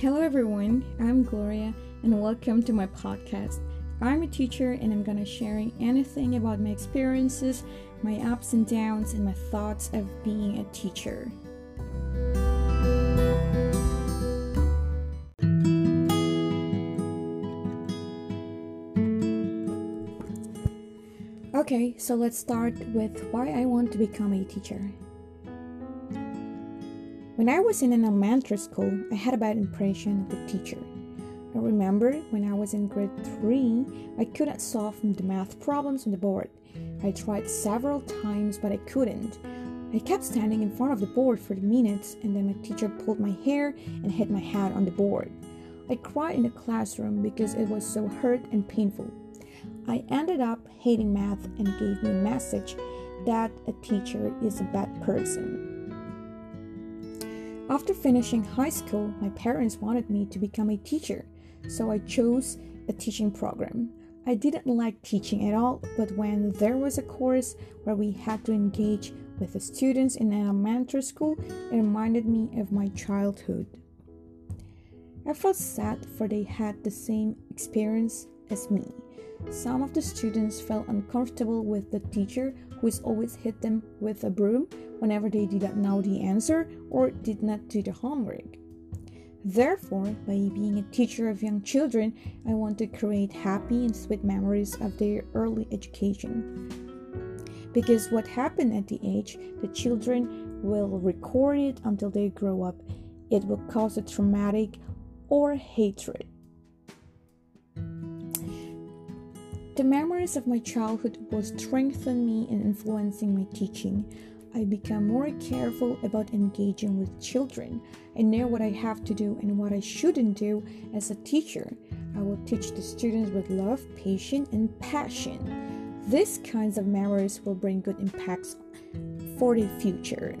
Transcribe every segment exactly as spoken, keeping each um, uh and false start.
Hello everyone, I'm Gloria and welcome to my podcast. I'm a teacher and I'm gonna sharing anything about my experiences, my ups and downs, and my thoughts of being a teacher. Okay, so let's start with why I want to become a teacher. When I was in an elementary school, I had a bad impression of the teacher. I remember when I was in grade three, I couldn't solve the math problems on the board. I tried several times, but I couldn't. I kept standing in front of the board for minutes, and then my teacher pulled my hair and hit my head on the board. I cried in the classroom because it was so hurt and painful. I ended up hating math and it gave me a message that a teacher is a bad person. After finishing high school, my parents wanted me to become a teacher, so I chose a teaching program. I didn't like teaching at all, but when there was a course where we had to engage with the students in elementary school, it reminded me of my childhood. I felt sad for they had the same experience as me. Some of the students felt uncomfortable with the teacher who is always hit them with a broom whenever they did not know the answer or did not do the homework. Therefore, by being a teacher of young children, I want to create happy and sweet memories of their early education. Because what happened at the age, the children will record it until they grow up. It will cause a traumatic or hatred. The memories of my childhood will strengthen me in influencing my teaching. I become more careful about engaging with children. I know what I have to do and what I shouldn't do as a teacher. I will teach the students with love, patience, and passion. These kinds of memories will bring good impacts for the future.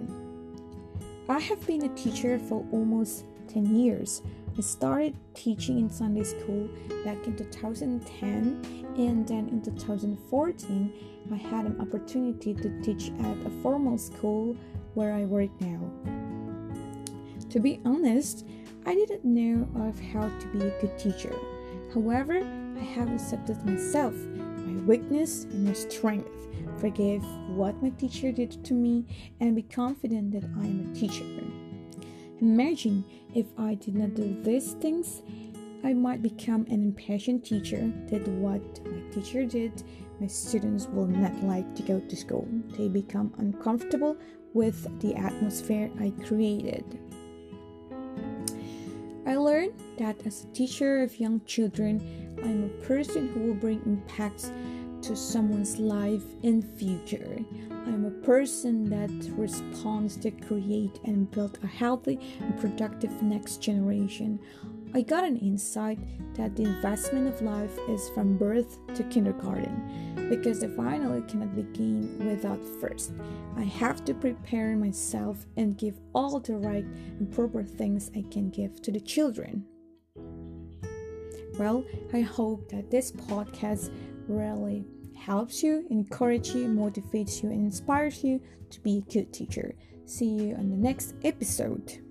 I have been a teacher for almost ten years. I started teaching in Sunday school back in two thousand ten, and then in two thousand fourteen I had an opportunity to teach at a formal school where I work now. To be honest, I didn't know of how to be a good teacher. However, I have accepted myself, my weakness and my strength, forgive what my teacher did to me, and be confident that I am a teacher. Imagine if I did not do these things, I might become an impatient teacher. That what my teacher did, my students will not like to go to school. They become uncomfortable with the atmosphere I created. I learned that as a teacher of young children, I am a person who will bring impacts to someone's life in future. I'm a person that responds to create and build a healthy and productive next generation. I got an insight that the investment of life is from birth to kindergarten, because the final cannot begin without first. I have to prepare myself and give all the right and proper things I can give to the children. Well, I hope that this podcast really helps you, encourages you, motivates you, and inspires you to be a good teacher. See you on the next episode.